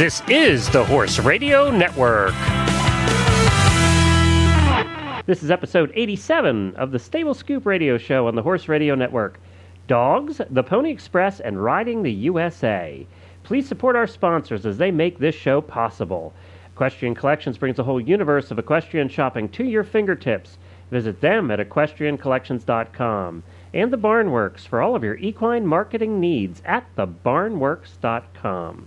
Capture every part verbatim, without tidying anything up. This is the Horse Radio Network. This is episode eighty-seven of the Stable Scoop Radio Show on the Horse Radio Network. Dogs, the Pony Express, and Riding the U S A. Please support our sponsors as they make this show possible. Equestrian Collections brings a whole universe of equestrian shopping to your fingertips. Visit them at equestrian collections dot com. And The Barn Works for all of your equine marketing needs at the barn works dot com.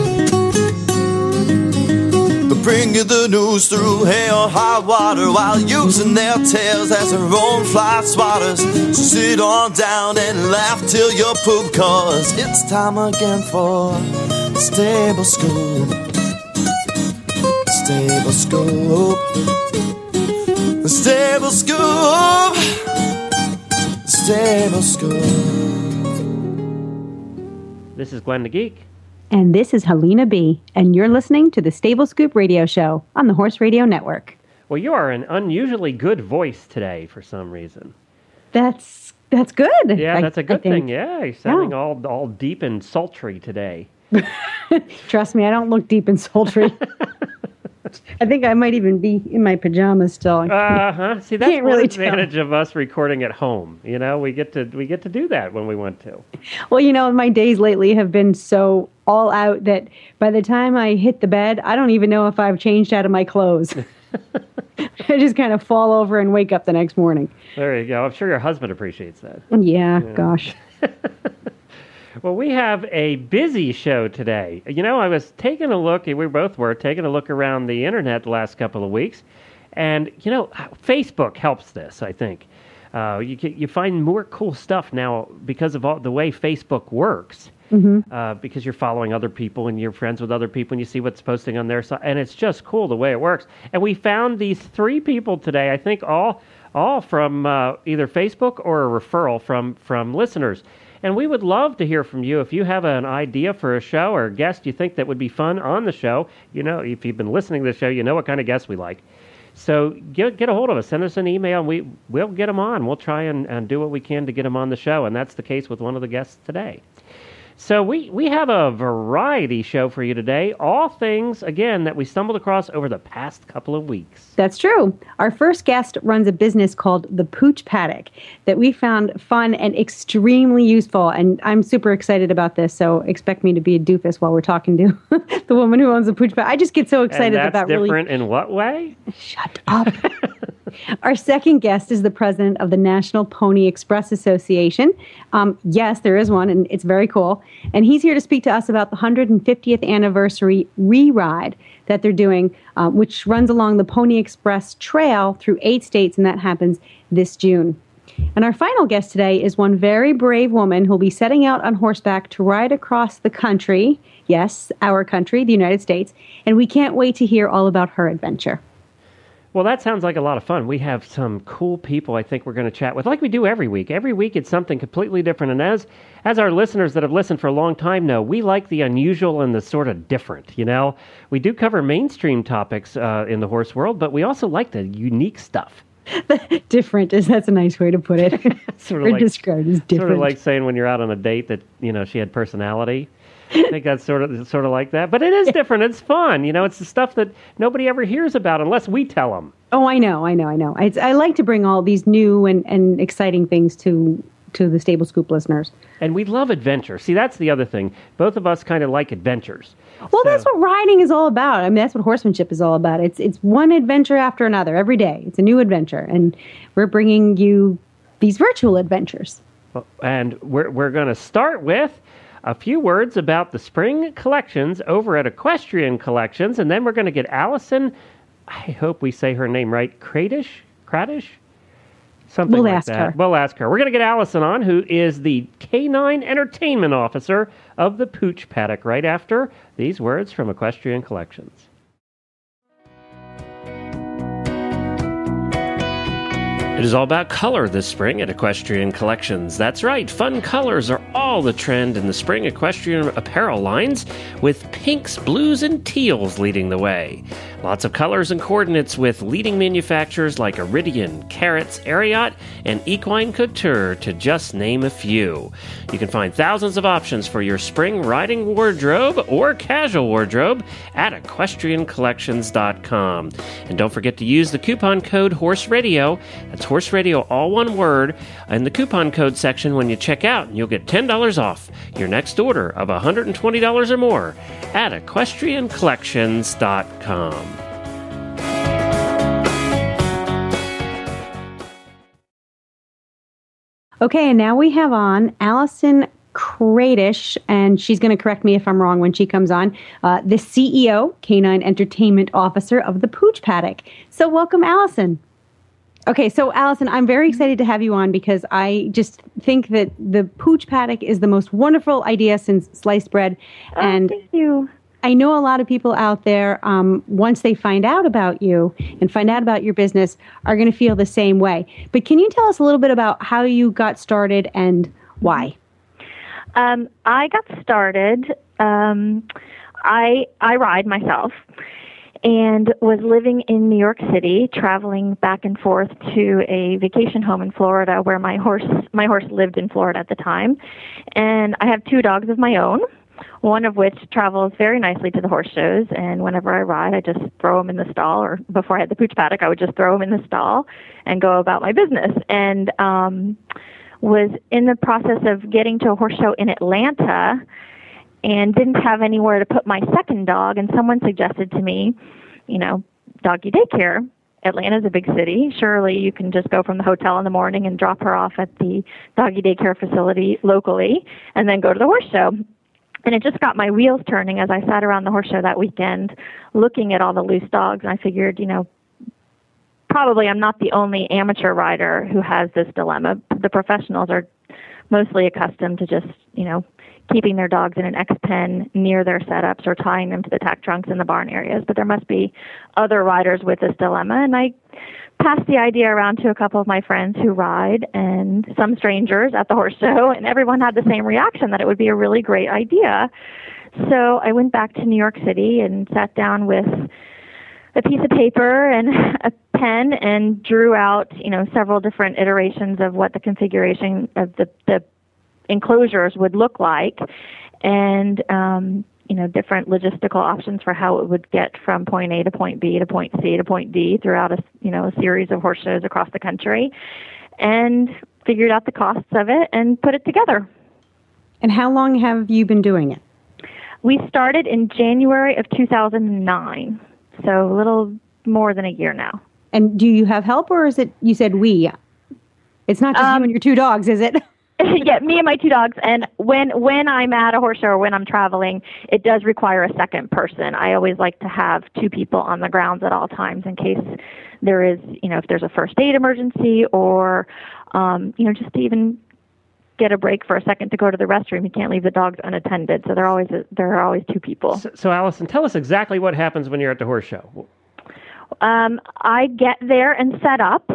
They're bringing the news through hail or high water, while using their tails as their own fly swatters. So sit on down and laugh till you're pooped, cause it's time again for Stable Scoop. Stable Scoop. Stable Scoop. Stable Scoop. This is Glenn the Geek. And this is Helena B., and you're listening to the Stable Scoop Radio Show on the Horse Radio Network. Well, you are an unusually good voice today for some reason. That's that's good. Yeah, I, that's a good thing. Yeah, you're sounding yeah. all all deep and sultry today. Trust me, I don't look deep and sultry. I think I might even be in my pajamas still. Uh-huh. See, that's one really advantage tell. of us recording at home. You know, we get to we get to do that when we want to. Well, you know, my days lately have been so all out that by the time I hit the bed, I don't even know if I've changed out of my clothes. I just kind of fall over and wake up the next morning. There you go. I'm sure your husband appreciates that. Yeah, yeah. Gosh. Well, we have a busy show today. You know, I was taking a look, we both were, taking a look around the internet the last couple of weeks, and, you know, Facebook helps this, I think. Uh, you you find more cool stuff now because of all, the way Facebook works, mm-hmm. uh, because you're following other people and you're friends with other people and you see what's posting on their side, and it's just cool the way it works. And we found these three people today, I think all all from uh, either Facebook or a referral from from listeners. And we would love to hear from you if you have an idea for a show or a guest you think that would be fun on the show. You know, if you've been listening to the show, you know what kind of guests we like. So get get a hold of us. Send us an email, and we, we'll get them on. We'll try and, and do what we can to get them on the show, and that's the case with one of the guests today. So we, we have a variety show for you today, all things, again, that we stumbled across over the past couple of weeks. That's true. Our first guest runs a business called The Pooch Paddock that we found fun and extremely useful, and I'm super excited about this, so expect me to be a doofus while we're talking to the woman who owns The Pooch Paddock. I just get so excited about that's really... different in what way? Shut up. Our second guest is the president of the National Pony Express Association. Um, yes, there is one, and it's very cool. And he's here to speak to us about the one hundred fiftieth anniversary Re-Ride that they're doing, uh, which runs along the Pony Express Trail through eight states, and that happens this June. And our final guest today is one very brave woman who will be setting out on horseback to ride across the country, yes, our country, the United States, and we can't wait to hear all about her adventure. Well, that sounds like a lot of fun. We have some cool people I think we're going to chat with, like we do every week. Every week it's something completely different. And as as our listeners that have listened for a long time know, we like the unusual and the sort of different, you know. We do cover mainstream topics uh, in the horse world, but we also like the unique stuff. Different is that's a nice way to put it. Sort of Her like, discard is different. Sort of like saying when you're out on a date that, you know, she had personality. I think that's sort of sort of like that. But it is different. It's fun. You know, it's the stuff that nobody ever hears about unless we tell them. Oh, I know. I know. I know. I, I like to bring all these new and, and exciting things to to the Stable Scoop listeners. And we love adventure. See, that's the other thing. Both of us kind of like adventures. Well, so. That's what riding is all about. I mean, that's what horsemanship is all about. It's it's one adventure after another every day. It's a new adventure. And we're bringing you these virtual adventures. And we're we're going to start with a few words about the spring collections over at Equestrian Collections, and then we're going to get Alison, I hope we say her name right, Kratish? Kratish? Something we'll like ask that. Her. We'll ask her. We're going to get Alison on, who is the Canine Entertainment Officer of the Pooch Paddock, right after these words from Equestrian Collections. It is all about color this spring at Equestrian Collections. That's right, fun colors are all the trend in the spring equestrian apparel lines, with pinks, blues, and teals leading the way. Lots of colors and coordinates with leading manufacturers like Iridian, Carrots, Ariat, and Equine Couture, to just name a few. You can find thousands of options for your spring riding wardrobe or casual wardrobe at equestrian collections dot com. And don't forget to use the coupon code HORSERADIO. That's Horse Radio, all one word, in the coupon code section when you check out, and you'll get ten dollars off your next order of one hundred twenty dollars or more at equestrian collections dot com. Okay, and now we have on Alison Kratish, and she's going to correct me if I'm wrong when she comes on, uh, the C E O, Canine Entertainment Officer of the Pooch Paddock. So welcome, Alison. Okay, so Alison, I'm very excited to have you on because I just think that the Pooch Paddock is the most wonderful idea since sliced bread. Oh, and thank you. I know a lot of people out there, um, once they find out about you and find out about your business, are going to feel the same way. But can you tell us a little bit about how you got started and why? Um, I got started, um, I I ride myself, and was living in New York City, traveling back and forth to a vacation home in Florida where my horse my horse lived in Florida at the time. And I have two dogs of my own, one of which travels very nicely to the horse shows, and whenever I ride, I just throw him in the stall, or before I had the Pooch Paddock, I would just throw him in the stall and go about my business. And um was in the process of getting to a horse show in Atlanta and didn't have anywhere to put my second dog, and someone suggested to me, you know, doggy daycare. Atlanta's a big city. Surely you can just go from the hotel in the morning and drop her off at the doggy daycare facility locally and then go to the horse show. And it just got my wheels turning as I sat around the horse show that weekend looking at all the loose dogs, and I figured, you know, probably I'm not the only amateur rider who has this dilemma. The professionals are mostly accustomed to just, you know, keeping their dogs in an X-pen near their setups or tying them to the tack trunks in the barn areas. But there must be other riders with this dilemma. And I passed the idea around to a couple of my friends who ride and some strangers at the horse show, and everyone had the same reaction that it would be a really great idea. So I went back to New York City and sat down with a piece of paper and a pen and drew out, you know, several different iterations of what the configuration of the, the enclosures would look like, and um, you know, different logistical options for how it would get from point A to point B to point C to point D throughout a, you know, a series of horse shows across the country, and figured out the costs of it and put it together. And how long have you been doing it? We started in January of two thousand nine. So a little more than a year now. And do you have help, or is it, you said we? It's not just um, you and your two dogs, is it? Yeah, me and my two dogs. And when when I'm at a horse show or when I'm traveling, it does require a second person. I always like to have two people on the grounds at all times in case there is, you know, if there's a first aid emergency, or, um, you know, just to even get a break for a second to go to the restroom. You can't leave the dogs unattended, so there are always a, there are always two people. So, so Alison, tell us exactly what happens when you're at the horse show. Um, I get there and set up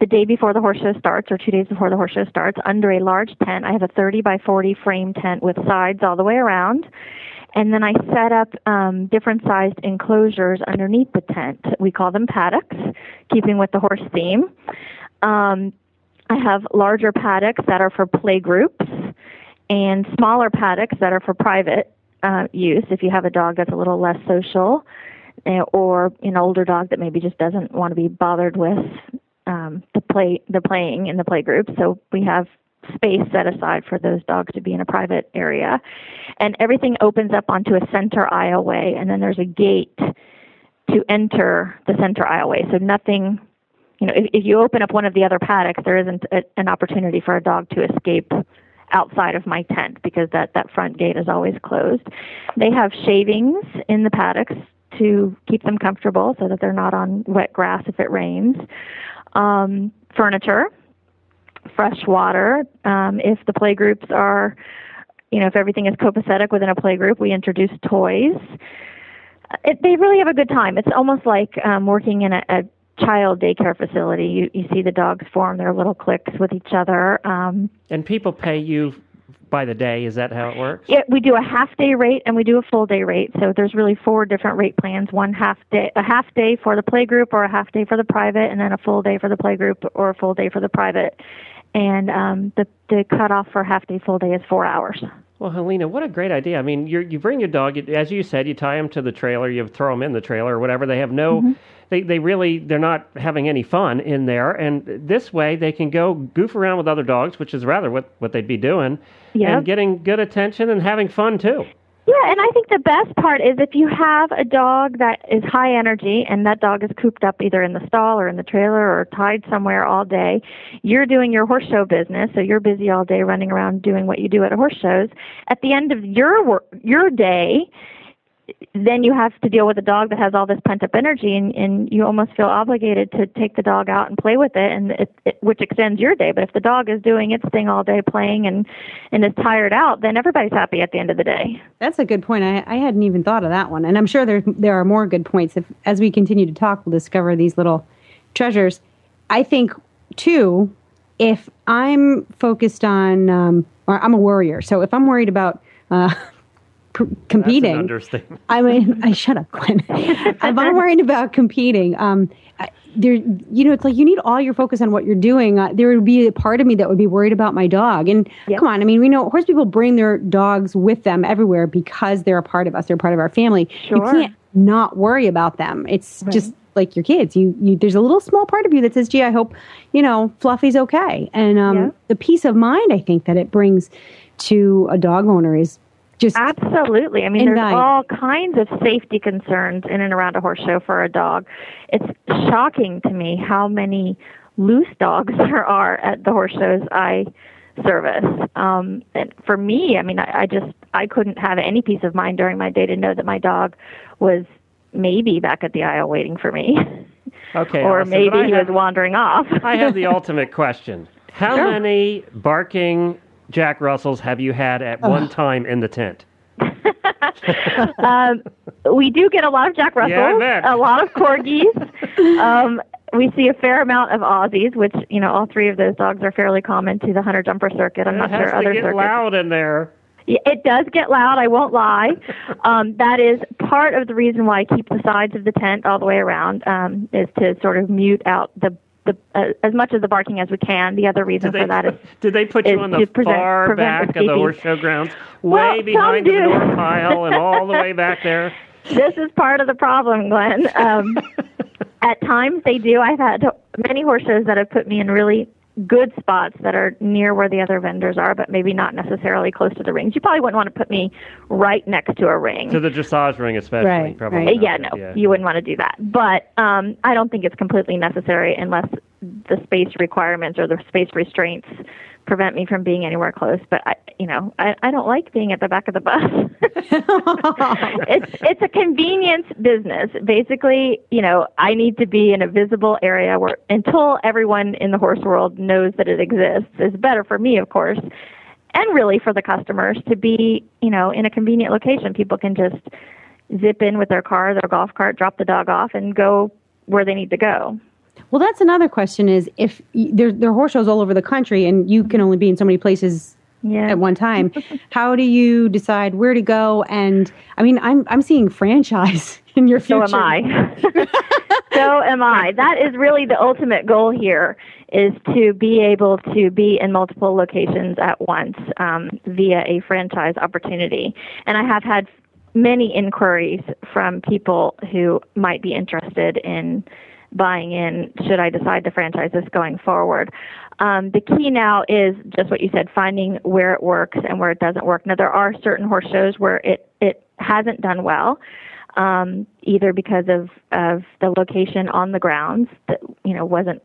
the day before the horse show starts, or two days before the horse show starts, under a large tent. I have a thirty by forty frame tent with sides all the way around, and then I set up um, different sized enclosures underneath the tent. We call them paddocks, keeping with the horse theme. Um, I have larger paddocks that are for play groups and smaller paddocks that are for private uh, use, if you have a dog that's a little less social, uh, or an older dog that maybe just doesn't want to be bothered with um, the play, the playing in the play group. So we have space set aside for those dogs to be in a private area. And everything opens up onto a center aisleway, and then there's a gate to enter the center aisleway. So nothing... You know, if, if you open up one of the other paddocks, there isn't a, an opportunity for a dog to escape outside of my tent, because that, that front gate is always closed. They have shavings in the paddocks to keep them comfortable so that they're not on wet grass if it rains. Um, furniture, fresh water. Um, if the play groups are, you know, if everything is copacetic within a play group, we introduce toys. It, they really have a good time. It's almost like um, working in a, a child daycare facility. You, you see the dogs form their little cliques with each other. Um, and people pay you by the day. Is that how it works? Yeah, we do a half day rate and we do a full day rate. So there's really four different rate plans: one half day, a half day for the play group, or a half day for the private, and then a full day for the play group or a full day for the private. And um, the the cutoff for half day, full day is four hours. Well, Helena, what a great idea. I mean, you you bring your dog, as you said, you tie him to the trailer, you throw him in the trailer or whatever. They have no, mm-hmm. they, they really, they're not having any fun in there. And this way they can go goof around with other dogs, which is rather what, what they'd be doing, yep. and getting good attention and having fun too. Yeah, and I think the best part is if you have a dog that is high energy and that dog is cooped up either in the stall or in the trailer or tied somewhere all day, you're doing your horse show business, so you're busy all day running around doing what you do at horse shows. At the end of your work, your day, then you have to deal with a dog that has all this pent-up energy, and, and you almost feel obligated to take the dog out and play with it, and it, it, which extends your day. But if the dog is doing its thing all day playing and, and is tired out, then everybody's happy at the end of the day. That's a good point. I, I hadn't even thought of that one, and I'm sure there there are more good points. If, as we continue to talk, we'll discover these little treasures. I think, too, if I'm focused on, um, or I'm a worrier, so if I'm worried about... Uh, competing. That's an understatement. I mean, I shut up, Glenn. If I'm worried about competing, um, there, you know, it's like you need all your focus on what you're doing. Uh, there would be a part of me that would be worried about my dog. And yep. come on, I mean, we know horse people bring their dogs with them everywhere because they're a part of us. They're part of our family. Sure. You can't not worry about them. It's right. just like your kids. You, you, there's a little small part of you that says, "Gee, I hope, you know, Fluffy's okay." And um, yeah. the peace of mind I think that it brings to a dog owner is. Just Absolutely. I mean, there's nine. all kinds of safety concerns in and around a horse show for a dog. It's shocking to me how many loose dogs there are at the horse shows I service. Um, and for me, I mean, I, I just, I couldn't have any peace of mind during my day to know that my dog was maybe back at the aisle waiting for me. Okay. or Alison, maybe he have, was wandering off. I have the ultimate question. How sure. many barking Jack Russells have you had at oh. one time in the tent? um, we do get a lot of Jack Russells, yeah, a lot of Corgis. um, we see a fair amount of Aussies, which, you know, all three of those dogs are fairly common to the hunter jumper circuit. I'm it not has sure to other get circuits. Loud in there. It does get loud, I won't lie. Um, that is part of the reason why I keep the sides of the tent all the way around, um, is to sort of mute out the The, uh, as much of the barking as we can. The other reason they, for that is... Did they put you on the present, far back the of the horse show grounds, way well, behind the manure pile and all the way back there? This is part of the problem, Glenn. Um, at times they do. I've had many horse shows that have put me in really good spots that are near where the other vendors are, but maybe not necessarily close to the rings. You probably wouldn't want to put me right next to a ring. To the dressage ring especially. Right, probably right. Yeah, no, yeah. you wouldn't want to do that. But um, I don't think it's completely necessary unless the space requirements or the space restraints prevent me from being anywhere close. But, I, you know, I, I don't like being at the back of the bus. it's, it's a convenience business. Basically, you know, I need to be in a visible area where until everyone in the horse world knows that it exists. It's better for me, of course, and really for the customers to be, you know, in a convenient location. People can just zip in with their car, their golf cart, drop the dog off, and go where they need to go. Well, that's another question is if there, there are horse shows all over the country and you can only be in so many places yeah. at one time, how do you decide where to go? And I mean, I'm I'm seeing franchise in your future. So am I. so am I. That is really the ultimate goal here is to be able to be in multiple locations at once um, via a franchise opportunity. And I have had many inquiries from people who might be interested in buying in, should I decide to franchise this going forward. Um, the key now is just what you said, finding where it works and where it doesn't work. Now, there are certain horse shows where it, it hasn't done well, um, either because of, of the location on the grounds that, you know, wasn't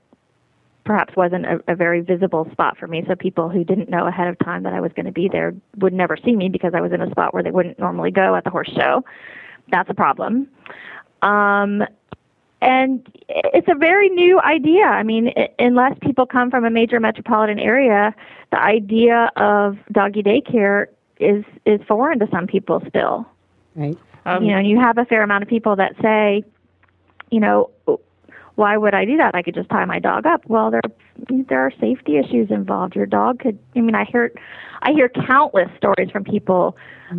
perhaps wasn't a, a very visible spot for me. So people who didn't know ahead of time that I was going to be there would never see me because I was in a spot where they wouldn't normally go at the horse show. That's a problem. Um, And it's a very new idea. I mean, unless people come from a major metropolitan area, the idea of doggy daycare is, is foreign to some people still. Right. Um, you know, and you have a fair amount of people that say, you know, why would I do that? I could just tie my dog up. Well, there there are safety issues involved. Your dog could, I mean, I hear, I hear countless stories from people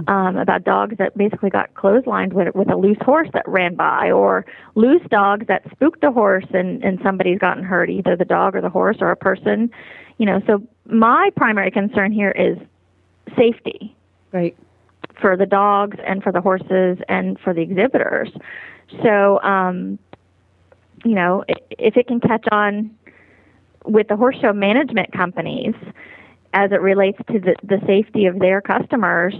um, about dogs that basically got clotheslined with, with a loose horse that ran by, or loose dogs that spooked a horse and, and somebody's gotten hurt, either the dog or the horse or a person. You know, so my primary concern here is safety. Right. For the dogs and for the horses and for the exhibitors. So, um, you know, if it can catch on with the horse show management companies as it relates to the, the safety of their customers,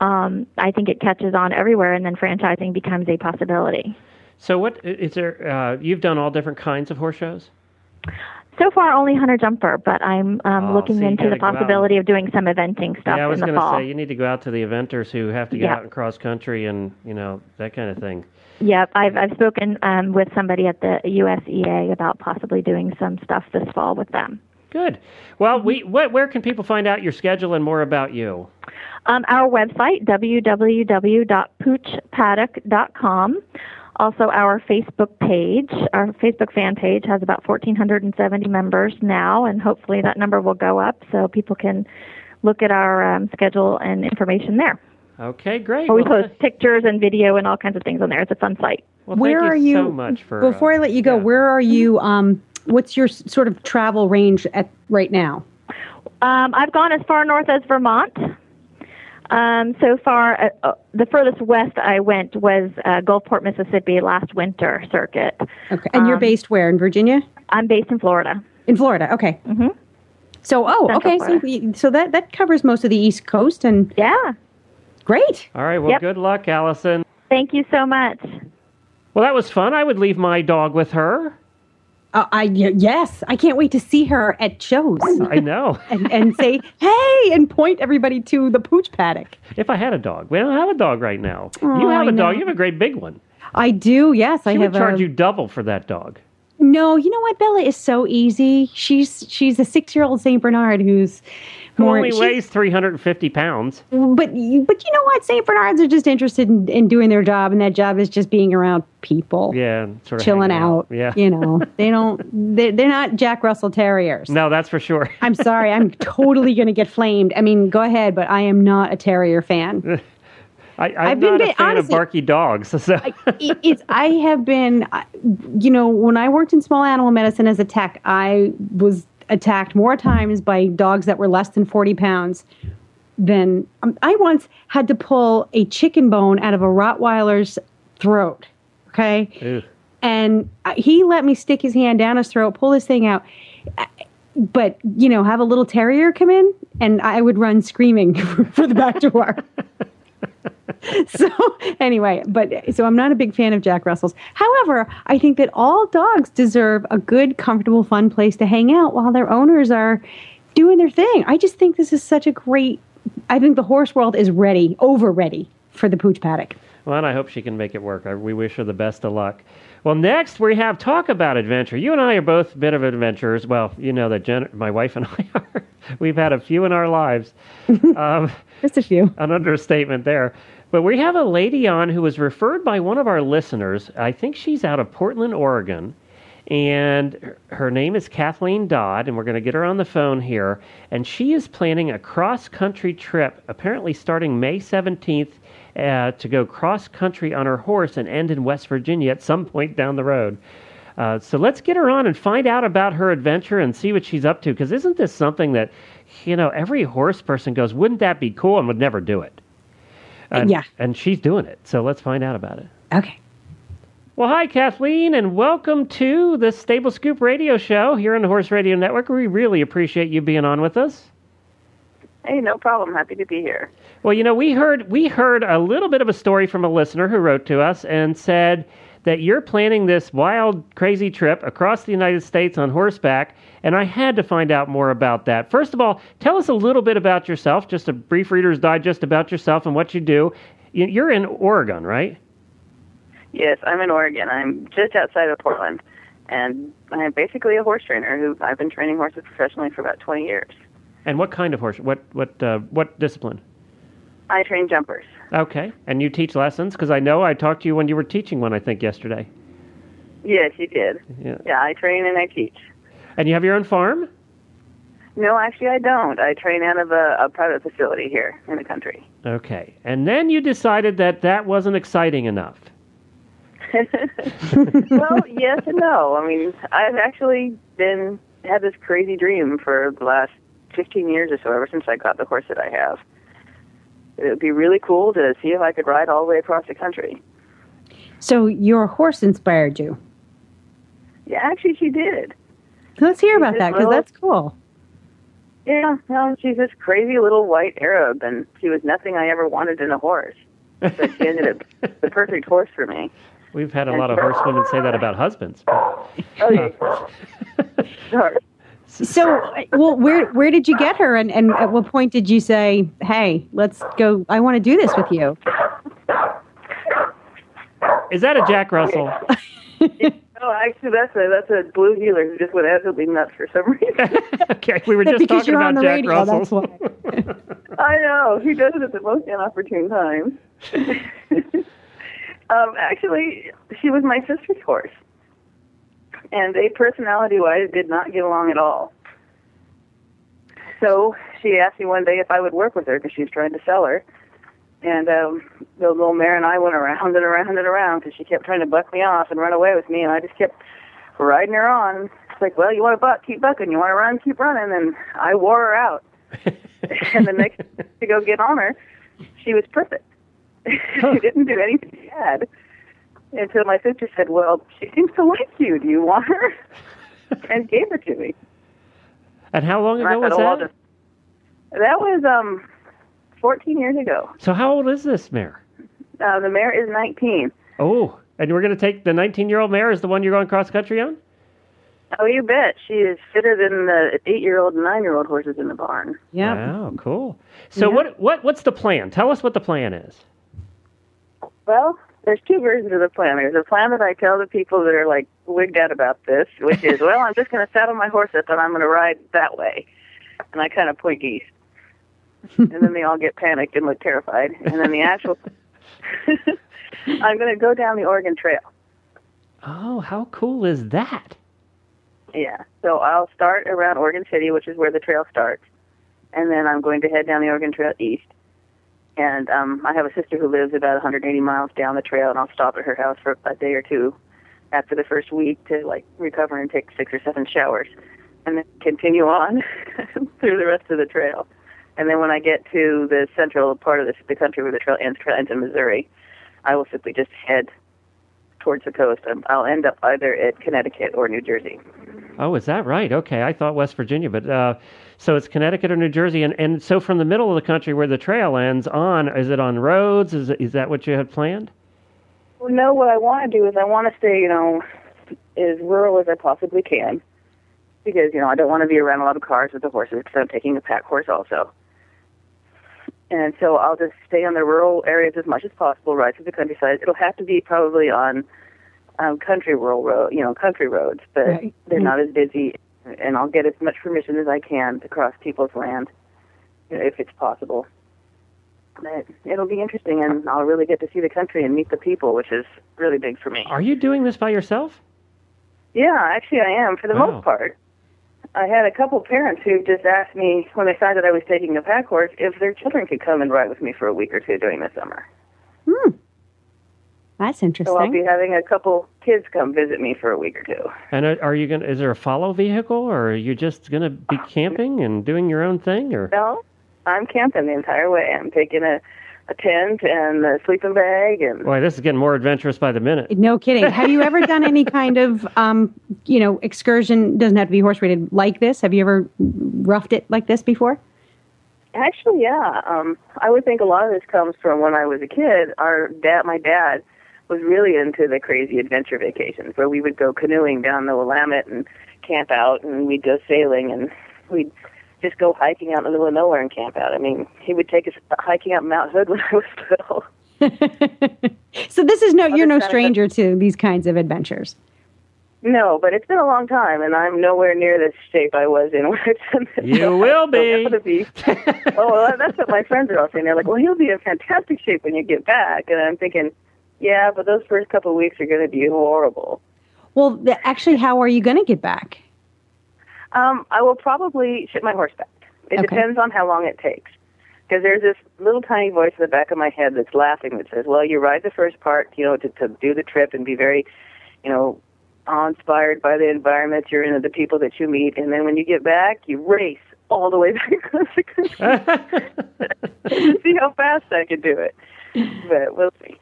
um, I think it catches on everywhere, and then franchising becomes a possibility. So what is there, uh, you've done all different kinds of horse shows? So far, only Hunter Jumper, but I'm um, oh, looking so into the possibility of doing some eventing stuff in the fall. Yeah, I was going to say, you need to go out to the eventers who have to get yep. out and cross-country and, you know, that kind of thing. Yep, I've I've spoken um, with somebody at the U S E A about possibly doing some stuff this fall with them. Good. Well, we wh- where can people find out your schedule and more about you? Um, our website, w w w dot pooch paddock dot com. Also, our Facebook page, our Facebook fan page, has about one thousand four hundred seventy members now, and hopefully that number will go up so people can look at our um, schedule and information there. Okay, great. Well, we post well, pictures and video and all kinds of things on there. It's a fun site. Well, where thank you, are you so much for... Before uh, I let you go, yeah. where are you, um, what's your sort of travel range at right now? Um, I've gone as far north as Vermont. Um, so far, uh, the furthest west I went was uh, Gulfport, Mississippi, last winter circuit. Okay. And um, you're based where, in Virginia? I'm based in Florida. In Florida, okay. Mm-hmm. So, oh, Central okay, Florida. so, so that, that covers most of the East Coast. And yeah. Great. All right, well, yep. good luck, Alison. Thank you so much. Well, that was fun. I would leave my dog with her. Uh, I yes, I can't wait to see her at shows. I know, and, and say hey, and point everybody to the Pooch Paddock. If I had a dog, we don't have a dog right now. Oh, you have I a know. dog. You have a great big one. I do. Yes, she I would have. Charge a... you double for that dog. No, you know what? Bella is so easy. She's she's a six-year-old Saint Bernard who's who more, only weighs three hundred fifty pounds. But but you know what? Saint Bernards are just interested in, in doing their job, and that job is just being around people. Yeah, sort of chilling out. out. Yeah, you know, they don't. They they're not Jack Russell Terriers. No, that's for sure. I'm sorry. I'm totally going to get flamed. I mean, go ahead, but I am not a terrier fan. I, I'm I've not been, a fan honestly, of barky dogs. So. I, it, it's, I have been, you know, when I worked in small animal medicine as a tech, I was attacked more times by dogs that were less than forty pounds than um, I once had to pull a chicken bone out of a Rottweiler's throat. Okay. Ew. And he let me stick his hand down his throat, pull this thing out. I, But, you know, have a little terrier come in and I would run screaming for the back door. So anyway, but so I'm not a big fan of Jack Russells. However, I think that all dogs deserve a good, comfortable, fun place to hang out while their owners are doing their thing. I just think this is such a great, I think the horse world is ready, over ready for the Pooch Paddock. Well, and I hope she can make it work. I, we wish her the best of luck. Well, next we have Talk About Adventure. You and I are both a bit of adventurers. Well, you know that Jen, my wife and I are. We've had a few in our lives. Um, Just a few. An understatement there. But we have a lady on who was referred by one of our listeners. I think she's out of Portland, Oregon. And her name is Kathleen Dodd, and we're going to get her on the phone here. And she is planning a cross-country trip, apparently starting May seventeenth, Uh, to go cross-country on her horse and end in West Virginia at some point down the road. Uh, so let's get her on and find out about her adventure and see what she's up to, because isn't this something that, you know, every horse person goes, wouldn't that be cool, and would never do it? And, yeah. And she's doing it, so let's find out about it. Okay. Well, hi, Kathleen, and welcome to the Stable Scoop Radio Show here on the Horse Radio Network. We really appreciate you being on with us. Hey, no problem. Happy to be here. Well, you know, we heard we heard a little bit of a story from a listener who wrote to us and said that you're planning this wild, crazy trip across the United States on horseback, and I had to find out more about that. First of all, tell us a little bit about yourself, just a brief Reader's Digest about yourself and what you do. You're in Oregon, right? Yes, I'm in Oregon. I'm just outside of Portland, and I'm basically a horse trainer who I've been training horses professionally for about twenty years. And what kind of horse? What what uh, what discipline? I train jumpers. Okay. And you teach lessons? Because I know I talked to you when you were teaching one, I think, yesterday. Yeah, she did. Yeah. yeah, I train and I teach. And you have your own farm? No, actually I don't. I train out of a, a private facility here in the country. Okay. And then you decided that that wasn't exciting enough. Well, yes and no. I mean, I've actually been had this crazy dream for the last fifteen years or so, ever since I got the horse that I have. It would be really cool to see if I could ride all the way across the country. So your horse inspired you? Yeah, actually she did. Let's hear about that, because that's cool. Yeah, well, she's this crazy little white Arab, and she was nothing I ever wanted in a horse. But she ended up the perfect horse for me. We've had a and lot of horsewomen say that about husbands. Oh, yeah. Sorry. So, well, where where did you get her, and, and at what point did you say, hey, let's go, I want to do this with you? Is that a Jack Russell? No, actually, that's a that's a blue heeler who just went absolutely nuts for some reason. Okay, we were just talking about Jack radio, Russell. I know, he does it at the most inopportune time. um, actually, she was my sister's horse. And they, personality-wise, did not get along at all. So she asked me one day if I would work with her, because she was trying to sell her. And um, the little mare and I went around and around and around, because she kept trying to buck me off and run away with me. And I just kept riding her on. It's like, well, you want to buck, keep bucking. You want to run, keep running. And I wore her out. And the next time to go get on her, she was perfect. She didn't do anything bad. And so my sister said, well, she seems to like you. Do you want her? And gave her to me. And how long ago was that? That was um, fourteen years ago. So how old is this mare? Uh, the mare is nineteen. Oh, and we're going to take the nineteen-year-old mare is the one you're going cross-country on? Oh, you bet. She is fitter than the eight-year-old and nine-year-old horses in the barn. Yeah. Wow, cool. So yeah. what what what's the plan? Tell us what the plan is. Well... There's two versions of the plan. There's a plan that I tell the people that are, like, wigged out about this, which is, well, I'm just going to saddle my horse up and I'm going to ride that way. And I kind of point east. And then they all get panicked and look terrified. And then the actual... I'm going to go down the Oregon Trail. Oh, how cool is that? Yeah. So I'll start around Oregon City, which is where the trail starts. And then I'm going to head down the Oregon Trail east. And um, I have a sister who lives about one hundred eighty miles down the trail, and I'll stop at her house for a day or two after the first week to, like, recover and take six or seven showers, and then continue on through the rest of the trail. And then when I get to the central part of the, the country where the trail ends, trail ends in Missouri, I will simply just head towards the coast. And I'll end up either at Connecticut or New Jersey. Oh, is that right? Okay, I thought West Virginia, but... Uh... So it's Connecticut or New Jersey, and, and so from the middle of the country where the trail ends on, is it on roads? Is it, is that what you had planned? Well, no, what I want to do is I want to stay, you know, as rural as I possibly can, because, you know, I don't want to be around a lot of cars with the horses, because I'm taking a pack horse also. And so I'll just stay on the rural areas as much as possible, ride through the countryside. It'll have to be probably on um, country rural road, you know, country roads, but right. They're not as busy. And I'll get as much permission as I can to cross people's land, you know, if it's possible. But it'll be interesting, and I'll really get to see the country and meet the people, which is really big for me. Are you doing this by yourself? Yeah, actually I am, for the wow. most part. I had a couple parents who just asked me, when they saw that I was taking a pack horse, if their children could come and ride with me for a week or two during the summer. Hmm. That's interesting. So I'll be having a couple kids come visit me for a week or two. And are you going? Is there a follow vehicle, or are you just going to be camping and doing your own thing? Or no, I'm camping the entire way. I'm taking a, a tent and a sleeping bag. And boy, this is getting more adventurous by the minute. No kidding. Have you ever done any kind of um, you know, excursion? Doesn't have to be horse rated like this. Have you ever roughed it like this before? Actually, yeah. Um, I would think a lot of this comes from when I was a kid. Our dad, my dad. was really into the crazy adventure vacations where we would go canoeing down the Willamette and camp out, and we'd go sailing, and we'd just go hiking out in the middle of nowhere and camp out. I mean, he would take us hiking up Mount Hood when I was little. So this is no, you're no stranger to these kinds of adventures. No, but it's been a long time, and I'm nowhere near the shape I was in. You will be. be. Oh, well, that's what my friends are all saying. They're like, well, you'll be in fantastic shape when you get back. And I'm thinking, yeah, but those first couple of weeks are going to be horrible. Well, th- actually, how are you going to get back? Um, I will probably ship my horse back. It okay. depends on how long it takes. Because there's this little tiny voice in the back of my head that's laughing that says, well, you ride the first part, you know, to, to do the trip and be very, you know, inspired by the environment you're in and the people that you meet. And then when you get back, you race all the way back across the country to see how fast I can do it. But we'll see.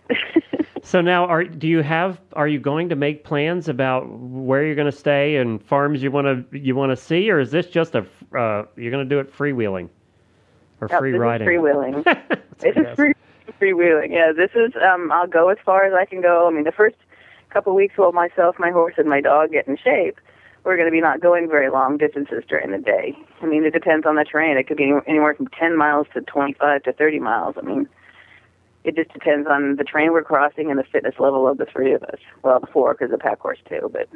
So now, are do you have? Are you going to make plans about where you're going to stay and farms you want to you want to see, or is this just a uh, you're going to do it freewheeling or no, free riding? Freewheeling. This is free freewheeling. Yeah, this is. Um, I'll go as far as I can go. I mean, the first couple weeks while myself, my horse, and my dog get in shape, we're going to be not going very long distances during the day. I mean, it depends on the terrain. It could be anywhere from ten miles to twenty-five to thirty miles. I mean. It just depends on the terrain we're crossing and the fitness level of the three of us. Well, the four, because the pack horse, too. But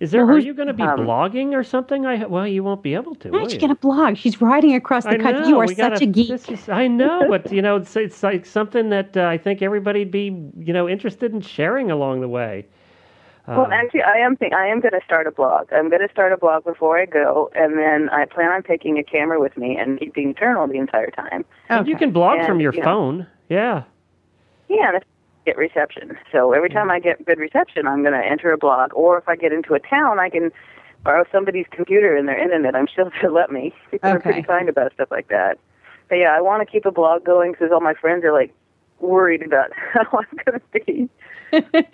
is there? Are you going to be um, blogging or something? I well, you won't be able to. Why are you going to blog? She's riding across the I country. Know, you are such gotta, a geek. This is, I know, but you know, it's, it's like something that uh, I think everybody'd be you know interested in sharing along the way. Um, well, actually, I am. Th- I am going to start a blog. I'm going to start a blog before I go, and then I plan on taking a camera with me and keeping it journal the entire time. Oh, okay. You can blog and, from your you phone. Know, Yeah. Yeah, and get reception. So every time I get good reception, I'm going to enter a blog. Or if I get into a town, I can borrow somebody's computer and their internet. I'm sure they'll let me. People okay. are pretty kind about stuff like that. But yeah, I want to keep a blog going because all my friends are like worried about how I'm going to be.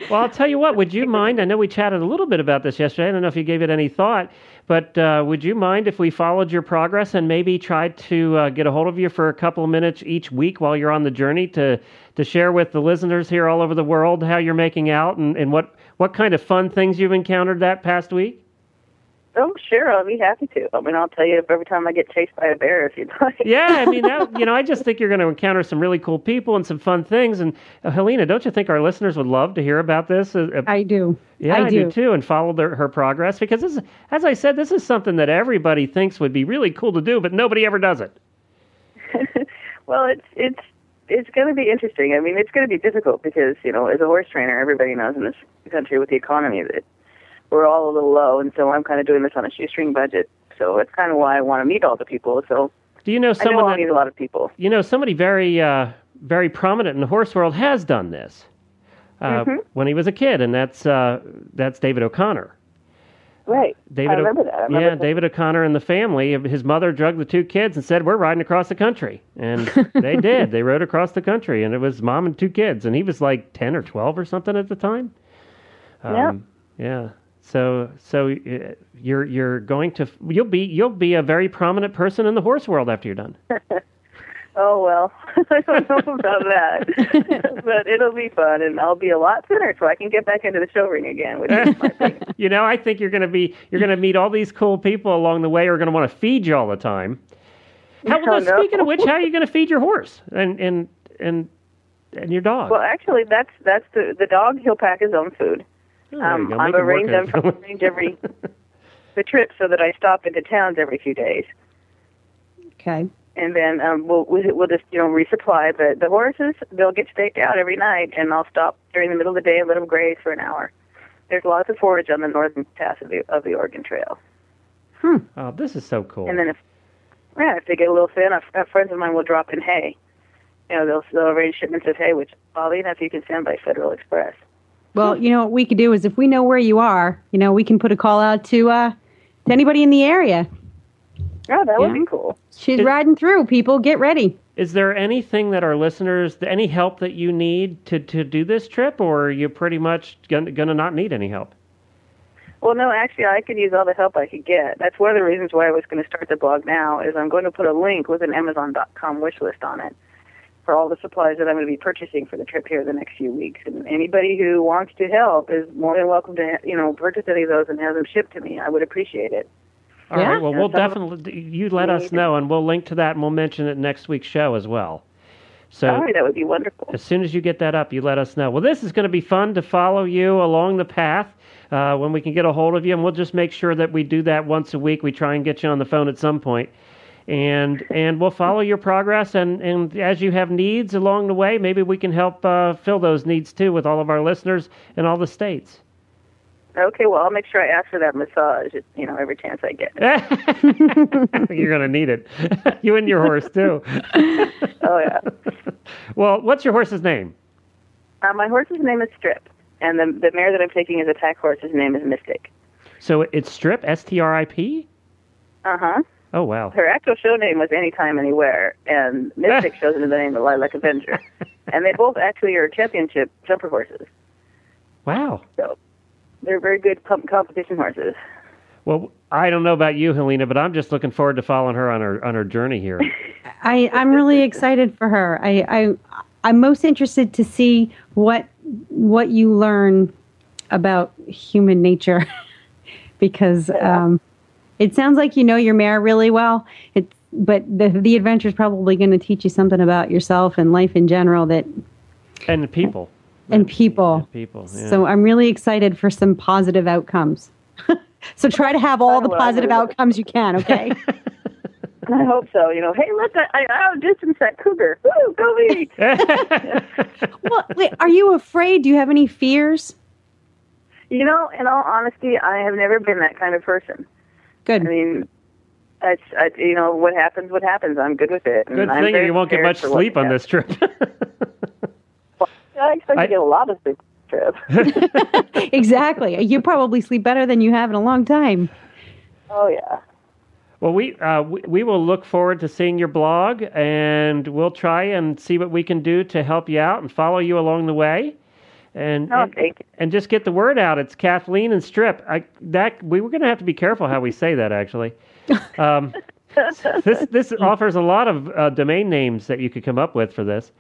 Well, I'll tell you what, would you mind, I know we chatted a little bit about this yesterday, I don't know if you gave it any thought, but uh, would you mind if we followed your progress and maybe tried to uh, get a hold of you for a couple of minutes each week while you're on the journey to, to share with the listeners here all over the world how you're making out and, and what, what kind of fun things you've encountered that past week? Oh, sure, I'll be happy to. I mean, I'll tell you every time I get chased by a bear, if you'd like. Yeah, I mean, that, you know, I just think you're going to encounter some really cool people and some fun things. And uh, Helena, don't you think our listeners would love to hear about this? Uh, uh, I do. Yeah, I, I do. do, too, and follow their, her progress. Because, this, as I said, this is something that everybody thinks would be really cool to do, but nobody ever does it. Well, it's it's it's going to be interesting. I mean, it's going to be difficult because, you know, as a horse trainer, everybody knows in this country with the economy that we're all a little low, and so I'm kind of doing this on a shoestring budget. So that's kind of why I want to meet all the people. So do you know someone I know I'll that, meet a lot of people. You know, somebody very, uh, very prominent in the horse world has done this uh, mm-hmm. when he was a kid, and that's uh, that's David O'Connor. Right. David I remember o- that. I remember yeah, that. David O'Connor and the family. His mother drugged the two kids and said, "We're riding across the country," and they did. They rode across the country, and it was mom and two kids, and he was like ten or twelve or something at the time. Um, yeah. Yeah. So, so you're you're going to you'll be you'll be a very prominent person in the horse world after you're done. Oh well, I don't know about that, but it'll be fun, and I'll be a lot thinner, so I can get back into the show ring again. Which is my thing. You know, I think you're going to be you're going to meet all these cool people along the way who are going to want to feed you all the time. How, oh, well, no. Speaking of which, how are you going to feed your horse and and and and your dog? Well, actually, that's that's the the dog. He'll pack his own food. Oh, um, I've arranged them for arrange every the trip so that I stop into towns every few days. Okay. And then um, we'll we'll just you know resupply. But the horses, they'll get staked out every night, and I'll stop during the middle of the day and let them graze for an hour. There's lots of forage on the northern pass of the of the Oregon Trail. Hmm. Oh, this is so cool. And then if yeah, if they get a little thin, I, friends of mine will drop in hay. You know, they'll they'll arrange shipments of hay, which oddly enough you can send by Federal Express. Well, you know, what we could do is if we know where you are, you know, we can put a call out to uh, to anybody in the area. Oh, that yeah. would be cool. She's it, riding through, people. Get ready. Is there anything that our listeners, any help that you need to, to do this trip, or are you pretty much going to not need any help? Well, no, actually, I could use all the help I could get. That's one of the reasons why I was going to start the blog now is I'm going to put a link with an Amazon dot com wish list on it. For all the supplies that I'm going to be purchasing for the trip here the next few weeks. And anybody who wants to help is more than welcome to, you know, purchase any of those and have them shipped to me. I would appreciate it. All yeah. right. Well, we'll definitely, you let us know, and we'll link to that, and we'll mention it next week's show as well. So all right, that would be wonderful. As soon as you get that up, you let us know. Well, this is going to be fun to follow you along the path uh, when we can get a hold of you, and we'll just make sure that we do that once a week. We try and get you on the phone at some point. And and we'll follow your progress, and, and as you have needs along the way, maybe we can help uh, fill those needs, too, with all of our listeners in all the states. okay, well, I'll make sure I ask for that massage, you know, every chance I get. You're going to need it. You and your horse, too. Oh, yeah. Well, what's your horse's name? Uh, my horse's name is Strip, and the, the mare that I'm taking as a pack horse, his name is Mystic. So it's Strip, S T R I P? Uh-huh. Oh, wow. Her actual show name was Anytime, Anywhere, and Mystic shows under the name of Lilac Avenger. And they both actually are championship jumper horses. Wow. So they're very good comp- competition horses. Well, I don't know about you, Helena, but I'm just looking forward to following her on her on her journey here. I, I'm really excited for her. I, I, I'm most interested to see what what you learn about human nature because yeah. um, it sounds like you know your mare really well. It's but the the adventure is probably going to teach you something about yourself and life in general that and the people. And people. And people yeah. So I'm really excited for some positive outcomes. So try to have all the positive outcomes you can, okay? I hope so. You know, hey, look, I outdistanced that cougar. Woo, go me! Well, wait, are you afraid? Do you have any fears? You know, in all honesty, I have never been that kind of person. Good. I mean, I, I, you know, what happens, what happens. I'm good with it. And good I'm thing you won't get much sleep on this trip. I expect I, to get a lot of sleep trip. Exactly. You probably sleep better than you have in a long time. Oh, yeah. Well, we, uh, we we will look forward to seeing your blog, and we'll try and see what we can do to help you out and follow you along the way. And oh, and, thank you. And just get the word out. It's Kathleen and Strip. I, that we were going to have to be careful how we say that, actually. Um, this this offers a lot of uh, domain names that you could come up with for this.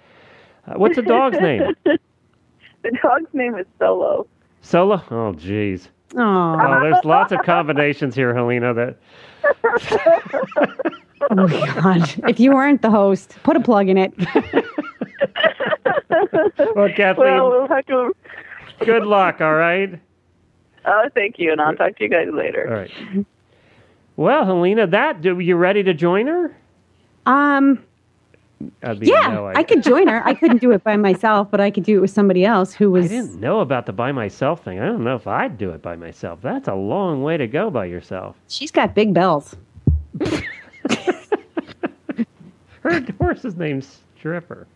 Uh, what's the dog's name? The dog's name is Solo. Solo? Oh, geez. Aww. Oh, there's lots of combinations here, Helena. That. Oh, my God. If you weren't the host, put a plug in it. Well, Kathleen, well, we'll talk to good luck, all right? Oh, thank you, and I'll talk to you guys later. All right. Well, Helena, that, do you ready to join her? Um... Yeah, no I could join her. I couldn't do it by myself, but I could do it with somebody else who was... I didn't know about the by myself thing. I don't know if I'd do it by myself. That's a long way to go by yourself. She's got big bells. Her horse's name's Stripper.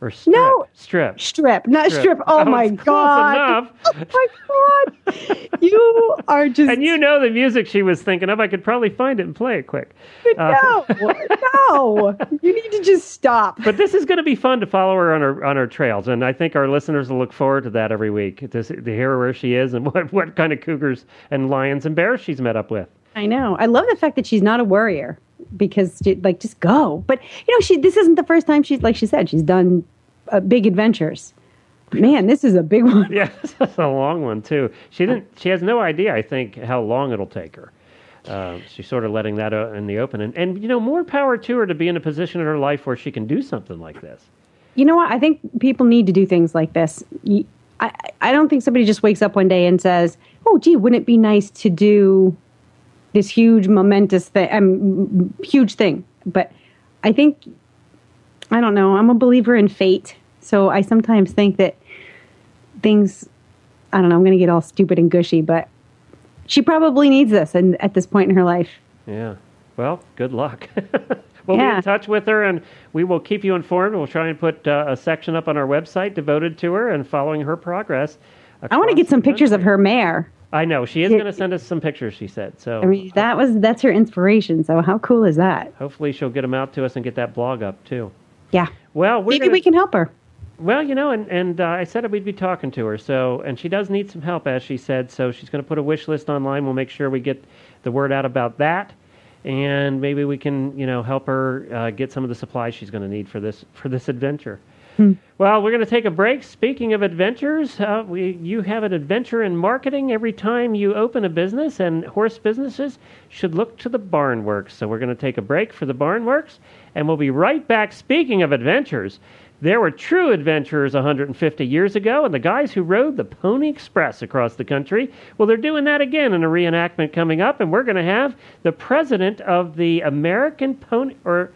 Or Strip. No. Strip. Strip. Not Strip. strip. Oh, oh, my God. Close enough. Oh, my God. You are just... And you know the music she was thinking of. I could probably find it and play it quick. But uh, no. No. You need to just stop. But this is going to be fun to follow her on her on her trails, and I think our listeners will look forward to that every week, to, to hear where she is and what, what kind of cougars and lions and bears she's met up with. I know. I love the fact that she's not a worrier. Because, she, like, just go. But, you know, she this isn't the first time she's, like she said, she's done uh, big adventures. Man, this is a big one. Yeah, this is a long one, too. She didn't. She has no idea, I think, how long it'll take her. Uh, she's sort of letting that out in the open. And, and, you know, more power to her to be in a position in her life where she can do something like this. You know what? I think people need to do things like this. I, I don't think somebody just wakes up one day and says, oh, gee, wouldn't it be nice to do... this huge, momentous thing, um, huge thing. But I think, I don't know, I'm a believer in fate. So I sometimes think that things, I don't know, I'm going to get all stupid and gushy, but she probably needs this and at this point in her life. Yeah. Well, good luck. We'll yeah. be in touch with her, and we will keep you informed. We'll try and put uh, a section up on our website devoted to her and following her progress. I want to get some country. pictures of her mare. I know. She is going to send us some pictures, she said. So I mean, that was that's her inspiration. So how cool is that? Hopefully she'll get them out to us and get that blog up, too. Yeah. Well, we're Maybe gonna, we can help her. Well, you know, and, and uh, I said we'd be talking to her. So, and she does need some help, as she said. So she's going to put a wish list online. We'll make sure we get the word out about that. And maybe we can, you know, help her uh, get some of the supplies she's going to need for this for this adventure. Hmm. Well, we're going to take a break. Speaking of adventures, uh, we, you have an adventure in marketing every time you open a business, and horse businesses should look to the Barn Works. So we're going to take a break for the Barn Works, and we'll be right back. Speaking of adventures, there were true adventurers one hundred fifty years ago, and the guys who rode the Pony Express across the country, well, they're doing that again in a reenactment coming up, and we're going to have the president of the American Pony... or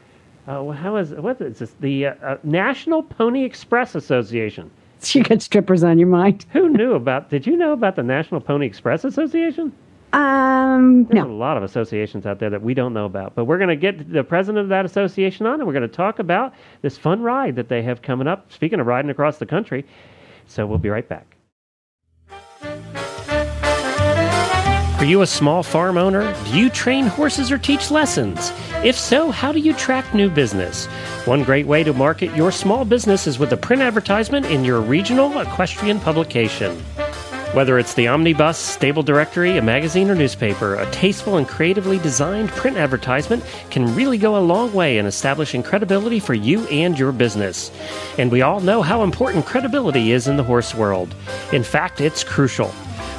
Uh, how is what is this? The uh, National Pony Express Association. You got strippers on your mind. Who knew about, did you know about the National Pony Express Association? Um, There's no. a lot of associations out there that we don't know about. But we're going to get the president of that association on, and we're going to talk about this fun ride that they have coming up. Speaking of riding across the country. So we'll be right back. Are you a small farm owner? Do you train horses or teach lessons? If so, how do you track new business? One great way to market your small business is with a print advertisement in your regional equestrian publication. Whether it's the omnibus, stable directory, a magazine or newspaper, a tasteful and creatively designed print advertisement can really go a long way in establishing credibility for you and your business. And we all know how important credibility is in the horse world. In fact, it's crucial.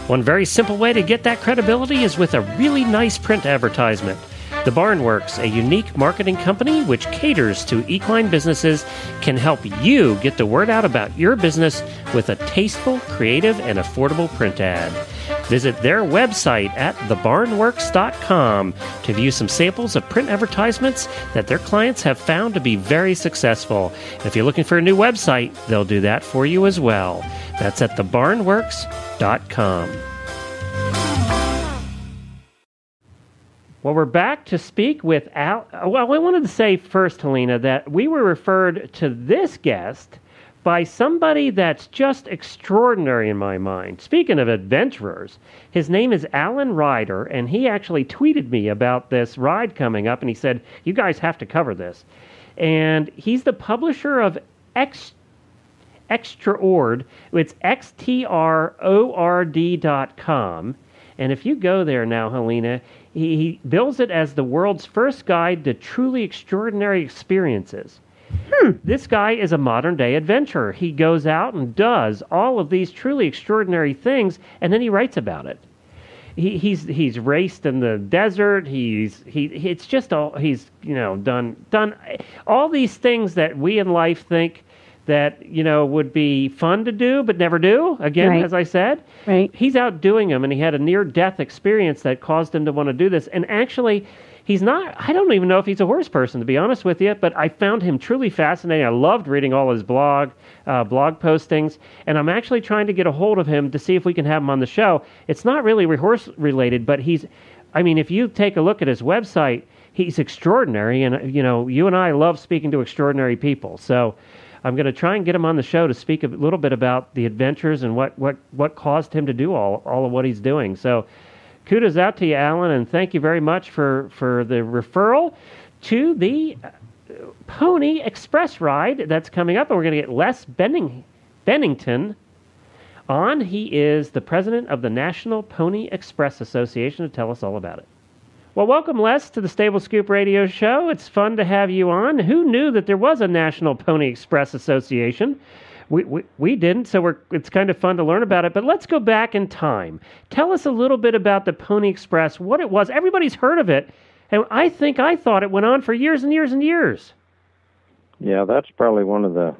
One very simple way to get that credibility is with a really nice print advertisement. The Barn Works, a unique marketing company which caters to equine businesses, can help you get the word out about your business with a tasteful, creative, and affordable print ad. Visit their website at the barn works dot com to view some samples of print advertisements that their clients have found to be very successful. If you're looking for a new website, they'll do that for you as well. That's at the barn works dot com. Well, we're back to speak with Al. Well, I wanted to say first, Helena, that we were referred to this guest by somebody that's just extraordinary in my mind. Speaking of adventurers, his name is Alan Ryder, and he actually tweeted me about this ride coming up, and he said, you guys have to cover this. And he's the publisher of X. Xtraord. It's X T R O R D dot com. And if you go there now, Helena, he, he bills it as the world's first guide to truly extraordinary experiences. Hmm. This guy is a modern-day adventurer. He goes out and does all of these truly extraordinary things, and then he writes about it. He, he's he's raced in the desert. He's he. It's just all he's you know done done all these things that we in life think that, you know, would be fun to do, but never do, again, right. as I said. Right. He's out doing them, and he had a near-death experience that caused him to want to do this. And actually, he's not, I don't even know if he's a horse person, to be honest with you, but I found him truly fascinating. I loved reading all his blog, uh, blog postings, and I'm actually trying to get a hold of him to see if we can have him on the show. It's not really horse-related, but he's, I mean, if you take a look at his website, he's extraordinary, and, you know, you and I love speaking to extraordinary people, so I'm going to try and get him on the show to speak a little bit about the adventures and what, what, what caused him to do all, all of what he's doing. So kudos out to you, Alan, and thank you very much for, for the referral to the Pony Express ride that's coming up. And we're going to get Les Benning, Bennington on. He is the president of the National Pony Express Association to tell us all about it. Well, welcome, Les, to the Stable Scoop Radio Show. It's fun to have you on. Who knew that there was a National Pony Express Association? We we, we didn't, so we're, it's kind of fun to learn about it. But let's go back in time. Tell us a little bit about the Pony Express, what it was. Everybody's heard of it, and I think I thought it went on for years and years and years. Yeah, that's probably one of the,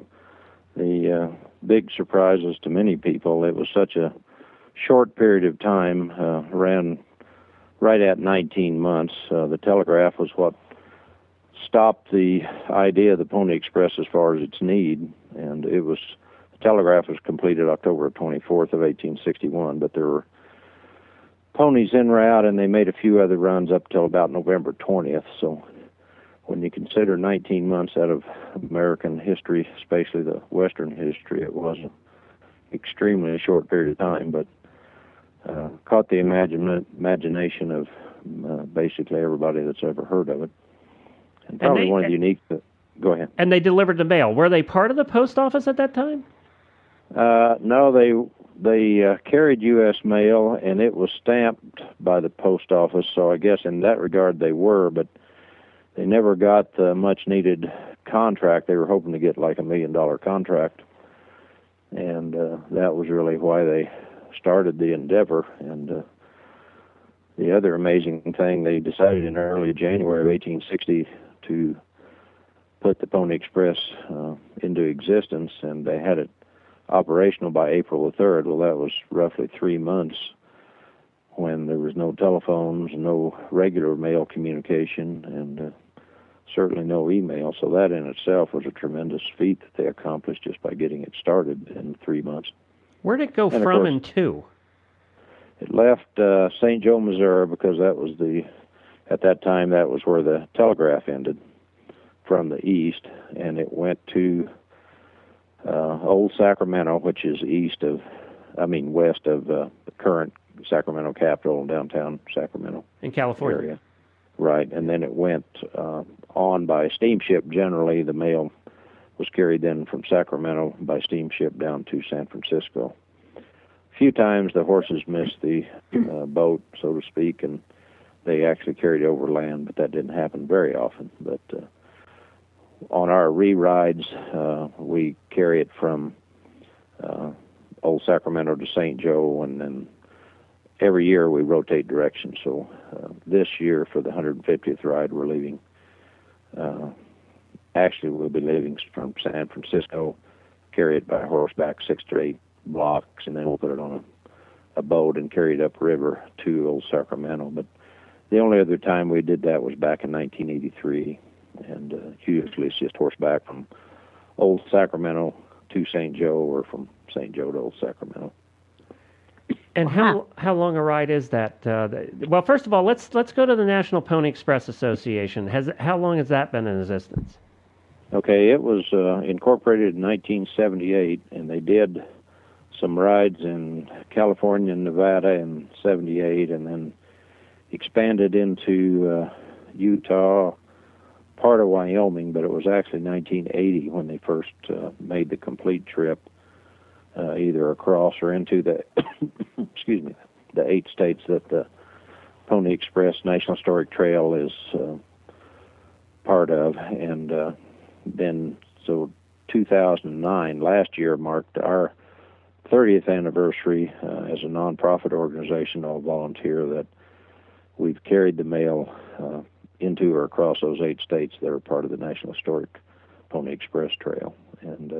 the uh, big surprises to many people. It was such a short period of time, uh, ran right at nineteen months. Uh, the Telegraph was what stopped the idea of the Pony Express as far as its need, and it was, the Telegraph was completed October twenty-fourth of eighteen sixty-one, but there were ponies en route, and they made a few other runs up till about November twentieth, so when you consider nineteen months out of American history, especially the Western history, it was an extremely short period of time, but Uh, caught the imagine, imagination of uh, basically everybody that's ever heard of it. And probably and they, one of the unique... That, go ahead. And they delivered the mail. Were they part of the post office at that time? Uh, no, they they uh, carried U S mail, and it was stamped by the post office, so I guess in that regard they were, but they never got the much-needed contract. They were hoping to get like a million-dollar contract, and uh, that was really why they started the endeavor. And uh, the other amazing thing, they decided in early January of eighteen sixty to put the Pony Express uh, into existence, and they had it operational by April the third. Well, that was roughly three months when there was no telephones, no regular mail communication, and uh, certainly no email. So that in itself was a tremendous feat that they accomplished just by getting it started in three months. Where'd it go and from course, and to? It left uh, Saint Joe, Missouri, because that was the, at that time, that was where the telegraph ended from the east, and it went to uh, Old Sacramento, which is east of, I mean, west of uh, the current Sacramento capital, downtown Sacramento. In California. Area. Right, and then it went uh, on by steamship. Generally, the mail was carried then from Sacramento by steamship down to San Francisco. A few times the horses missed the uh, boat, so to speak, and they actually carried over land, but that didn't happen very often. But uh, on our re-rides, uh, we carry it from uh, Old Sacramento to Saint Joe, and then every year we rotate direction. So uh, this year for the one hundred fiftieth ride, we're leaving. Uh, actually, we'll be leaving from San Francisco, carry it by horseback six to eight blocks, and then we'll put it on a, a boat and carry it upriver to Old Sacramento. But the only other time we did that was back in nineteen eighty-three, and uh, usually it's just horseback from Old Sacramento to Saint Joe, or from Saint Joe to Old Sacramento. And how how long a ride is that? Uh, well, first of all, let's let's go to the National Pony Express Association. Has how long has that been in existence? Okay, it was uh, incorporated in nineteen seventy-eight, and they did some rides in California and Nevada in seventy-eight, and then expanded into uh, Utah, part of Wyoming. But it was actually nineteen eighty when they first uh, made the complete trip. Uh, either across or into the, excuse me, the eight states that the Pony Express National Historic Trail is uh, part of. And uh, then, so two thousand nine, last year, marked our thirtieth anniversary uh, as a nonprofit organization, all volunteer, that we've carried the mail uh, into or across those eight states that are part of the National Historic Pony Express Trail. And uh,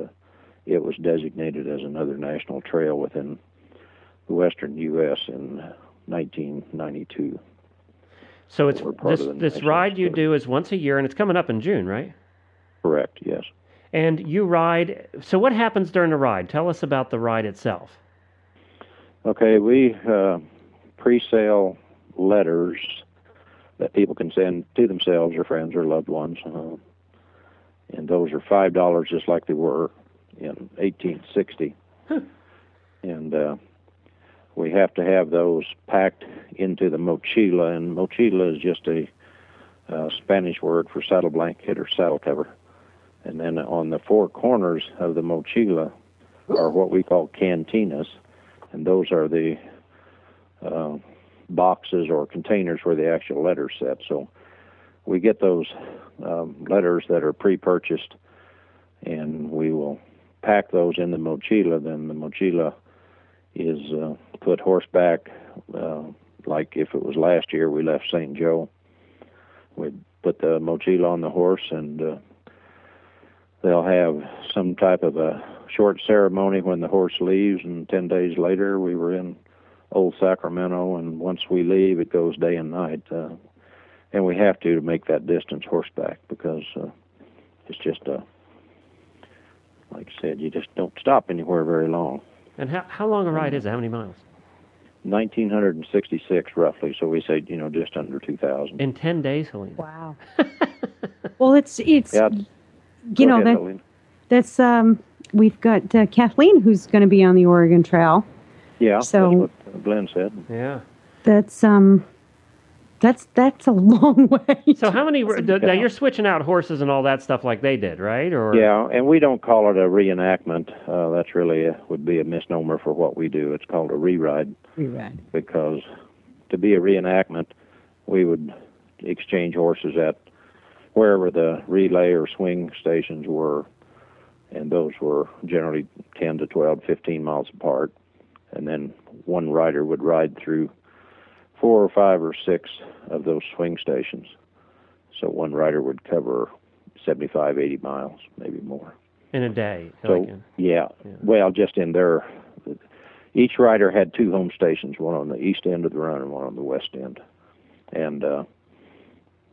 it was designated as another national trail within the western U S in nineteen ninety-two. So it's this, this ride you do is once a year, and it's coming up in June, right? Correct, yes. And you ride, so what happens during the ride? Tell us about the ride itself. Okay, we uh, pre-sale letters that people can send to themselves or friends or loved ones, uh, and those are five dollars just like they were in eighteen sixty, huh. and uh, we have to have those packed into the mochila, and mochila is just a uh, Spanish word for saddle blanket or saddle cover. And then on the four corners of the mochila are what we call cantinas, and those are the uh, boxes or containers where the actual letters sit. So we get those um, letters that are pre-purchased, and we will pack those in the mochila. Then the mochila is uh, put horseback. Uh, like if it was last year, we left Saint Joe. We'd put the mochila on the horse, and uh, they'll have some type of a short ceremony when the horse leaves, and ten days later we were in Old Sacramento, and once we leave, it goes day and night. Uh, and we have to make that distance horseback, because uh, it's just a like I said, you just don't stop anywhere very long. And how how long a ride is it? How many miles? nineteen sixty-six, roughly. So we say, you know, just under two thousand. In ten days, Helena. Wow. Well, it's, it's yeah. you Go know, ahead, that, that's, um, we've got uh, Kathleen, who's going to be on the Oregon Trail. Yeah, so that's what Glenn said. Yeah. That's, um... That's that's a long way. So how many, now you're switching out horses and all that stuff like they did, right? Or Yeah, and we don't call it a reenactment. Uh, that's really a, would be a misnomer for what we do. It's called a re-ride. Re-ride. Because to be a reenactment, we would exchange horses at wherever the relay or swing stations were, and those were generally ten to twelve, fifteen miles apart. And then one rider would ride through four or five or six of those swing stations. So one rider would cover seventy-five, eighty miles, maybe more. In a day. So, like a, yeah. yeah. Well, just in their, each rider had two home stations, one on the east end of the run and one on the west end. And uh,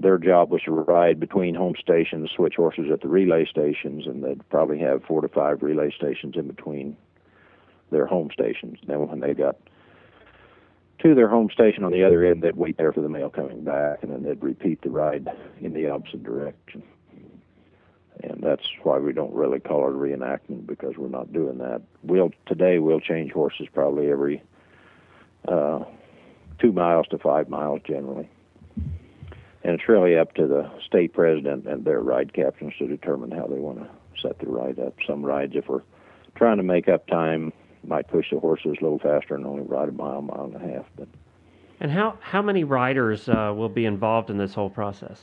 their job was to ride between home stations, switch horses at the relay stations, and they'd probably have four to five relay stations in between their home stations. Then when they got to their home station on the other end, they'd wait there for the mail coming back, and then they'd repeat the ride in the opposite direction. And that's why we don't really call it a reenactment, because we're not doing that. We'll Today we'll change horses probably every uh, two miles to five miles generally. And it's really up to the state president and their ride captains to determine how they want to set the ride up. Some rides, if we're trying to make up time, might push the horses a little faster and only ride a mile, mile and a half. But and how how many riders uh, will be involved in this whole process?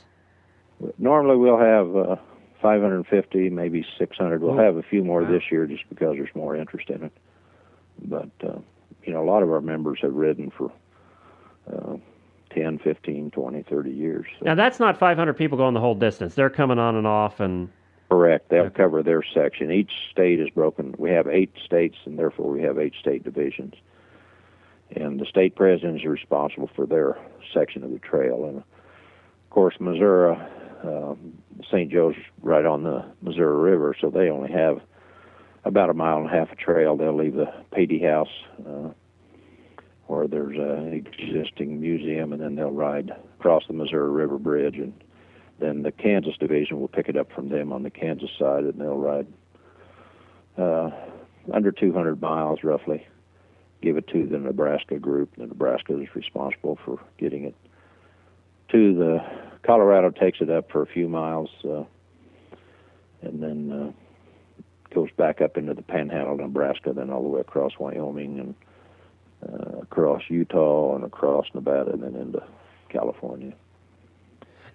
Normally we'll have uh, five hundred fifty, maybe six hundred. We'll Ooh. have a few more wow. this year just because there's more interest in it. But uh, you know, a lot of our members have ridden for uh, ten, fifteen, twenty, thirty years. So. Now that's not five hundred people going the whole distance. They're coming on and off and. Correct. They'll okay. cover their section. Each state is broken. We have eight states, and therefore we have eight state divisions. And the state president is responsible for their section of the trail. And, of course, Missouri, uh, Saint Joe's right on the Missouri River, so they only have about a mile and a half of trail. They'll leave the Patee House, uh, where there's an existing museum, and then they'll ride across the Missouri River Bridge, and then the Kansas division will pick it up from them on the Kansas side, and they'll ride uh, under two hundred miles, roughly, give it to the Nebraska group. The Nebraska is responsible for getting it to the Colorado, takes it up for a few miles, uh, and then uh, goes back up into the Panhandle, Nebraska, then all the way across Wyoming and uh, across Utah and across Nevada and then into California.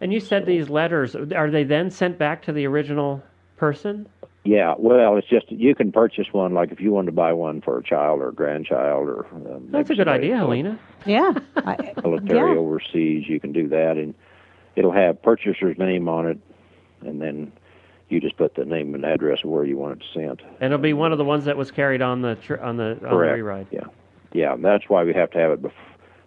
And you said these letters, are they then sent back to the original person? Yeah, well, it's just you can purchase one, like if you wanted to buy one for a child or a grandchild. or um, That's a good idea, Helena. Yeah. Military yeah. overseas, you can do that, and it'll have purchaser's name on it, and then you just put the name and address of where you want it sent. And it'll be one of the ones that was carried on the tr- on the, on the re-ride. Yeah, yeah, that's why we have to have it before.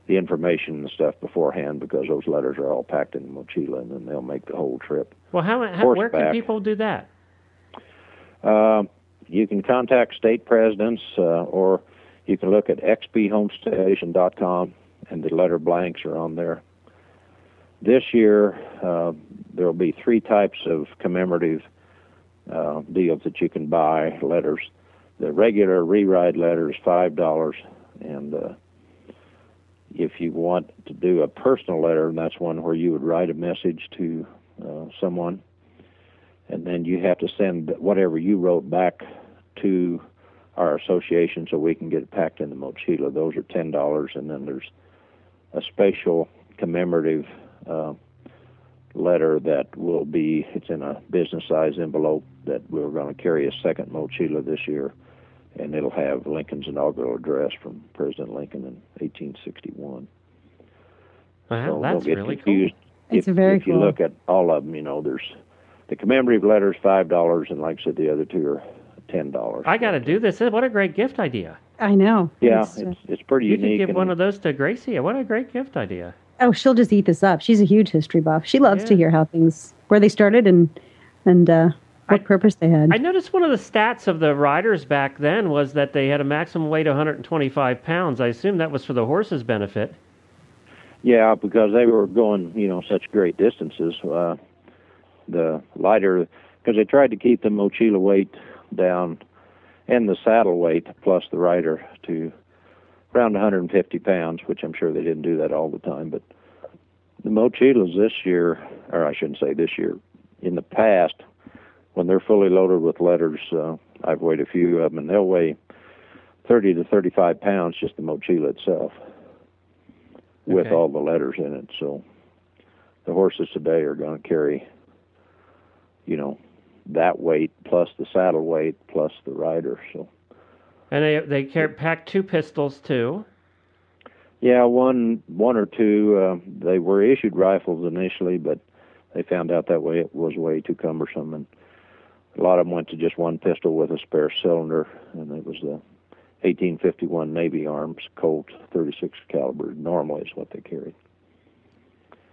The information and stuff beforehand, because those letters are all packed in a mochila, and then they'll make the whole trip. Well, how, how where can people do that? Uh, you can contact state presidents, uh, or you can look at x p homestation dot com, and the letter blanks are on there. This year, uh, there will be three types of commemorative uh, deals that you can buy, letters. The regular re-ride letter is five dollars, and uh, if you want to do a personal letter, and that's one where you would write a message to uh, someone, and then you have to send whatever you wrote back to our association so we can get it packed in the mochila. Those are ten dollars, and then there's a special commemorative uh, letter that will be, it's in a business-size envelope that we're going to carry a second mochila this year. And it'll have Lincoln's inaugural address from President Lincoln in eighteen sixty-one. Wow, so that's get really confused. cool. It's if, very if cool. If you look at all of them, you know, there's the commemorative letters, five dollars, and like I said, the other two are ten dollars. I got to do this. What a great gift idea. I know. Yeah, it's, it's, it's pretty you unique. You could give one of those to Gracia. What a great gift idea. Oh, she'll just eat this up. She's a huge history buff. She loves yeah. to hear how things, where they started and, and uh, what purpose they had. I noticed one of the stats of the riders back then was that they had a maximum weight of one hundred twenty-five pounds. I assume that was for the horses' benefit. Yeah, because they were going, you know, such great distances. Uh, the lighter, because they tried to keep the mochila weight down and the saddle weight plus the rider to around one hundred fifty pounds, which I'm sure they didn't do that all the time. But the mochilas this year, or I shouldn't say this year, in the past, when they're fully loaded with letters, uh, I've weighed a few of them, and they'll weigh thirty to thirty-five pounds, just the mochila itself, with okay. all the letters in it. So the horses today are going to carry, you know, that weight plus the saddle weight plus the rider. So, and they they carry, pack two pistols too. Yeah, one one or two. Uh, they were issued rifles initially, but they found out that way it was way too cumbersome, and a lot of them went to just one pistol with a spare cylinder, and it was the eighteen fifty-one Navy Arms Colt thirty-six caliber, normally is what they carried.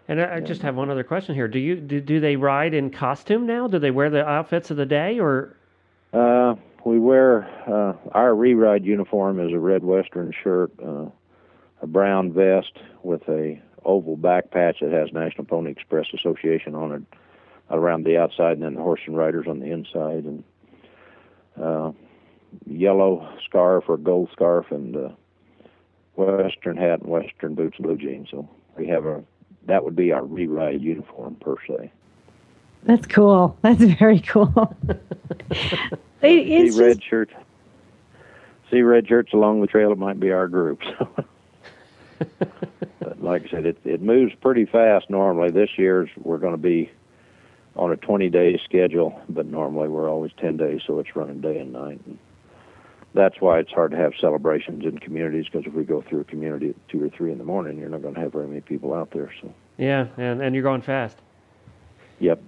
And I, I just have one other question here. Do you do, do they ride in costume now? Do they wear the outfits of the day, or? Uh, we wear uh, our Re-Ride uniform is a red western shirt, uh, a brown vest with a oval back patch that has National Pony Express Association on it around the outside, and then the horse and riders on the inside, and uh, yellow scarf or gold scarf, and uh, western hat and western boots and blue jeans. So we have a that would be our Re-Ride uniform per se. That's cool. That's very cool. See red just... shirts. See red shirts along the trail. It might be our group. So. But like I said, it it moves pretty fast normally. This year's we're going to be on a twenty-day schedule, but normally we're always ten days, so it's running day and night. And that's why it's hard to have celebrations in communities, because if we go through a community at two or three in the morning, you're not going to have very many people out there. So yeah, and, and you're going fast. Yep.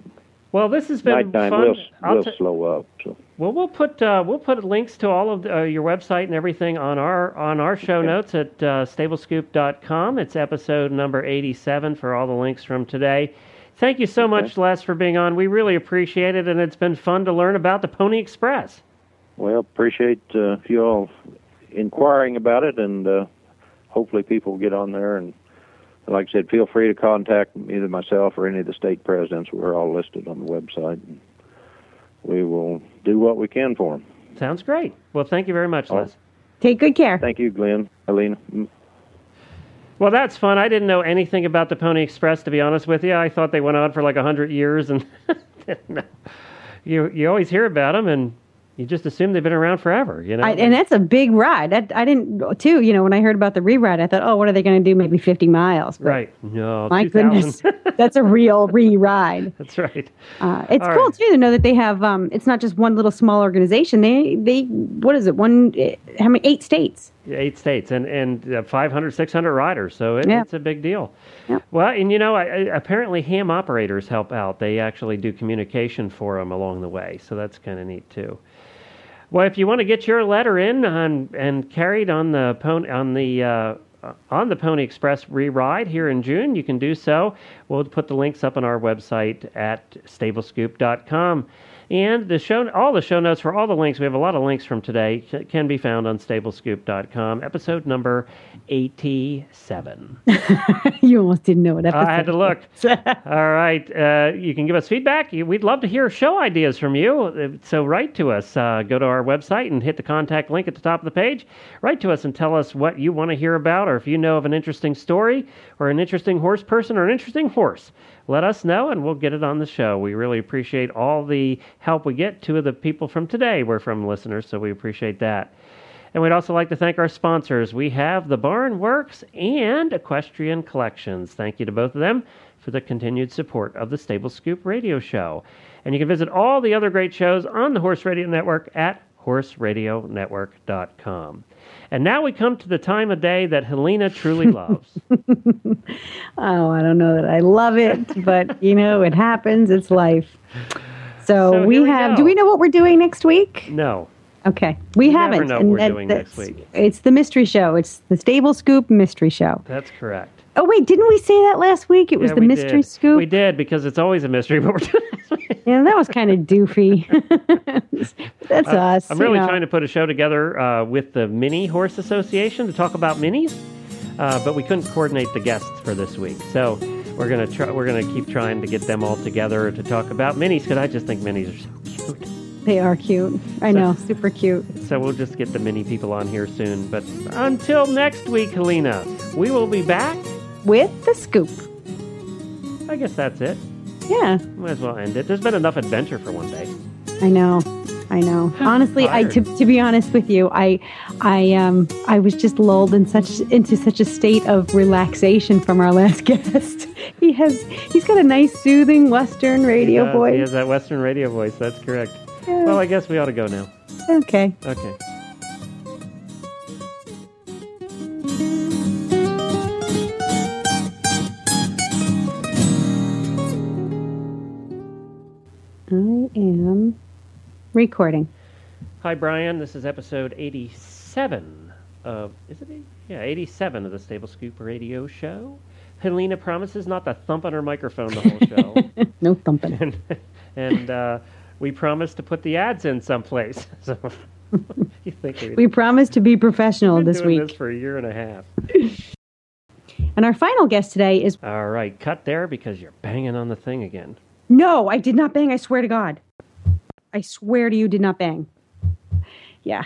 Well, this has been Nighttime, fun. We'll, we'll t- slow up. So. Well, we'll put uh, we'll put links to all of the, uh, your website and everything on our on our show okay. notes at uh, stable scoop dot com. It's episode number eighty-seven for all the links from today. Thank you so okay. much, Les, for being on. We really appreciate it, and it's been fun to learn about the Pony Express. Well, appreciate uh, you all inquiring about it, and uh, hopefully people get on there and. Like I said, feel free to contact either myself or any of the state presidents. We're all listed on the website. We will do what we can for them. Sounds great. Well, thank you very much, Les. Right. Take good care. Thank you, Glenn, Helena. Well, that's fun. I didn't know anything about the Pony Express, to be honest with you. I thought they went on for like one hundred years, and you you always hear about them, and you just assume they've been around forever, you know? I, and that's a big ride. I, I didn't, too, you know, when I heard about the Re-Ride, I thought, oh, what are they going to do? Maybe fifty miles. But right. No, my goodness. That's a real Re-Ride. That's right. Uh, it's all cool, right. too, to know that they have, um, it's not just one little small organization. They, they what is it, one, how many, eight states? Eight states, and, and uh, five hundred, six hundred riders, so it, yeah. it's a big deal. Yeah. Well, and you know, I, apparently ham operators help out. They actually do communication for them along the way, so that's kind of neat, too. Well, if you want to get your letter in on, and carried on the pon- on the uh, on the Pony Express Re-Ride here in June, you can do so. We'll put the links up on our website at stable scoop dot com, and the show all the show notes for all the links. We have a lot of links from today can be found on stable scoop dot com. Episode number eighty-seven. You almost didn't know what episode. I had to look. All right. Uh, you can give us feedback. We'd love to hear show ideas from you. So write to us. Uh, go to our website and hit the contact link at the top of the page. Write to us and tell us what you want to hear about, or if you know of an interesting story or an interesting horse person or an interesting horse. Let us know, and we'll get it on the show. We really appreciate all the help we get. Two of the people from today were from listeners, so we appreciate that. And we'd also like to thank our sponsors. We have The Barn Works and Equestrian Collections. Thank you to both of them for the continued support of the Stable Scoop Radio Show. And you can visit all the other great shows on the Horse Radio Network at horse radio network dot com. And now we come to the time of day that Helena truly loves. Oh, I don't know that I love it, but, you know, it happens. It's life. So, so we have... We do we know what we're doing next week? No. Okay. We, we haven't. Never know what we're that, doing next week. It's the mystery show. It's the Stable Scoop mystery show. That's correct. Oh, wait. Didn't we say that last week? It was yeah, the mystery did. scoop? We did, because it's always a mystery, but we're doing this week. Yeah, that was kind of doofy. That's uh, us. I'm really know. trying to put a show together uh, with the Mini Horse Association to talk about minis, uh, but we couldn't coordinate the guests for this week. So we're going to try, we're going to keep trying to get them all together to talk about minis, because I just think minis are so cute. They are cute. I so, know, super cute. So we'll just get the mini people on here soon. But until next week, Helena, we will be back with the scoop. I guess that's it. Yeah. Might as well end it. There's been enough adventure for one day. I know. I know. Honestly, I to, to be honest with you, I I um I was just lulled in such into such a state of relaxation from our last guest. He has he's got a nice soothing Western radio he voice. He has that Western radio voice. That's correct. Well, I guess we ought to go now. Okay. Okay. I am recording. Hi, Brian. This is episode eighty-seven of, is it eighty? Yeah, eighty-seven of the Stable Scoop Radio Show. Helena promises not to thump on her microphone the whole show. No thumping. And, and uh, we promise to put the ads in someplace. So you think we, we promise to be professional we've been this doing week. This for a year and a half. And our final guest today is... All right, cut there because you're banging on the thing again. No, I did not bang. I swear to God. I swear to you, did not bang. Yeah.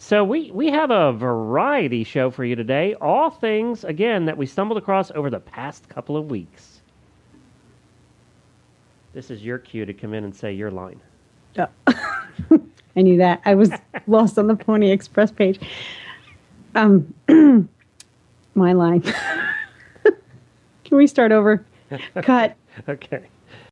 So we, we have a variety show for you today. All things, again, that we stumbled across over the past couple of weeks. This is your cue to come in and say your line. Oh. I knew that. I was lost on the Pony Express page. Um, my line. Can we start over? Cut. Okay.